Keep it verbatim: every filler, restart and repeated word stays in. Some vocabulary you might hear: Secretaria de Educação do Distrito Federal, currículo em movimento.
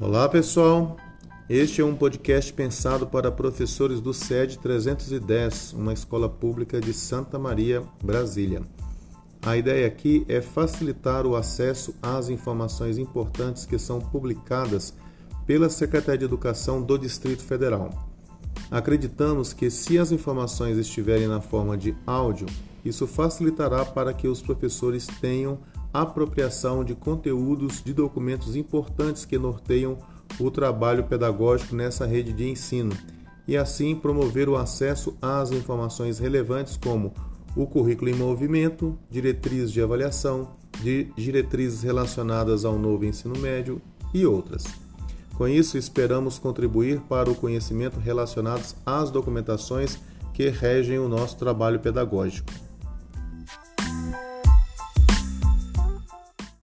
Olá pessoal, este é um podcast pensado para professores do C E D trezentos e dez, uma escola pública de Santa Maria, Brasília. A ideia aqui é facilitar o acesso às informações importantes que são publicadas pela Secretaria de Educação do Distrito Federal. Acreditamos que, se as informações estiverem na forma de áudio, isso facilitará para que os professores tenham apropriação de conteúdos de documentos importantes que norteiam o trabalho pedagógico nessa rede de ensino e, assim, promover o acesso às informações relevantes como o currículo em movimento, diretrizes de avaliação, de diretrizes relacionadas ao novo ensino médio e outras. Com isso, esperamos contribuir para o conhecimento relacionado às documentações que regem o nosso trabalho pedagógico.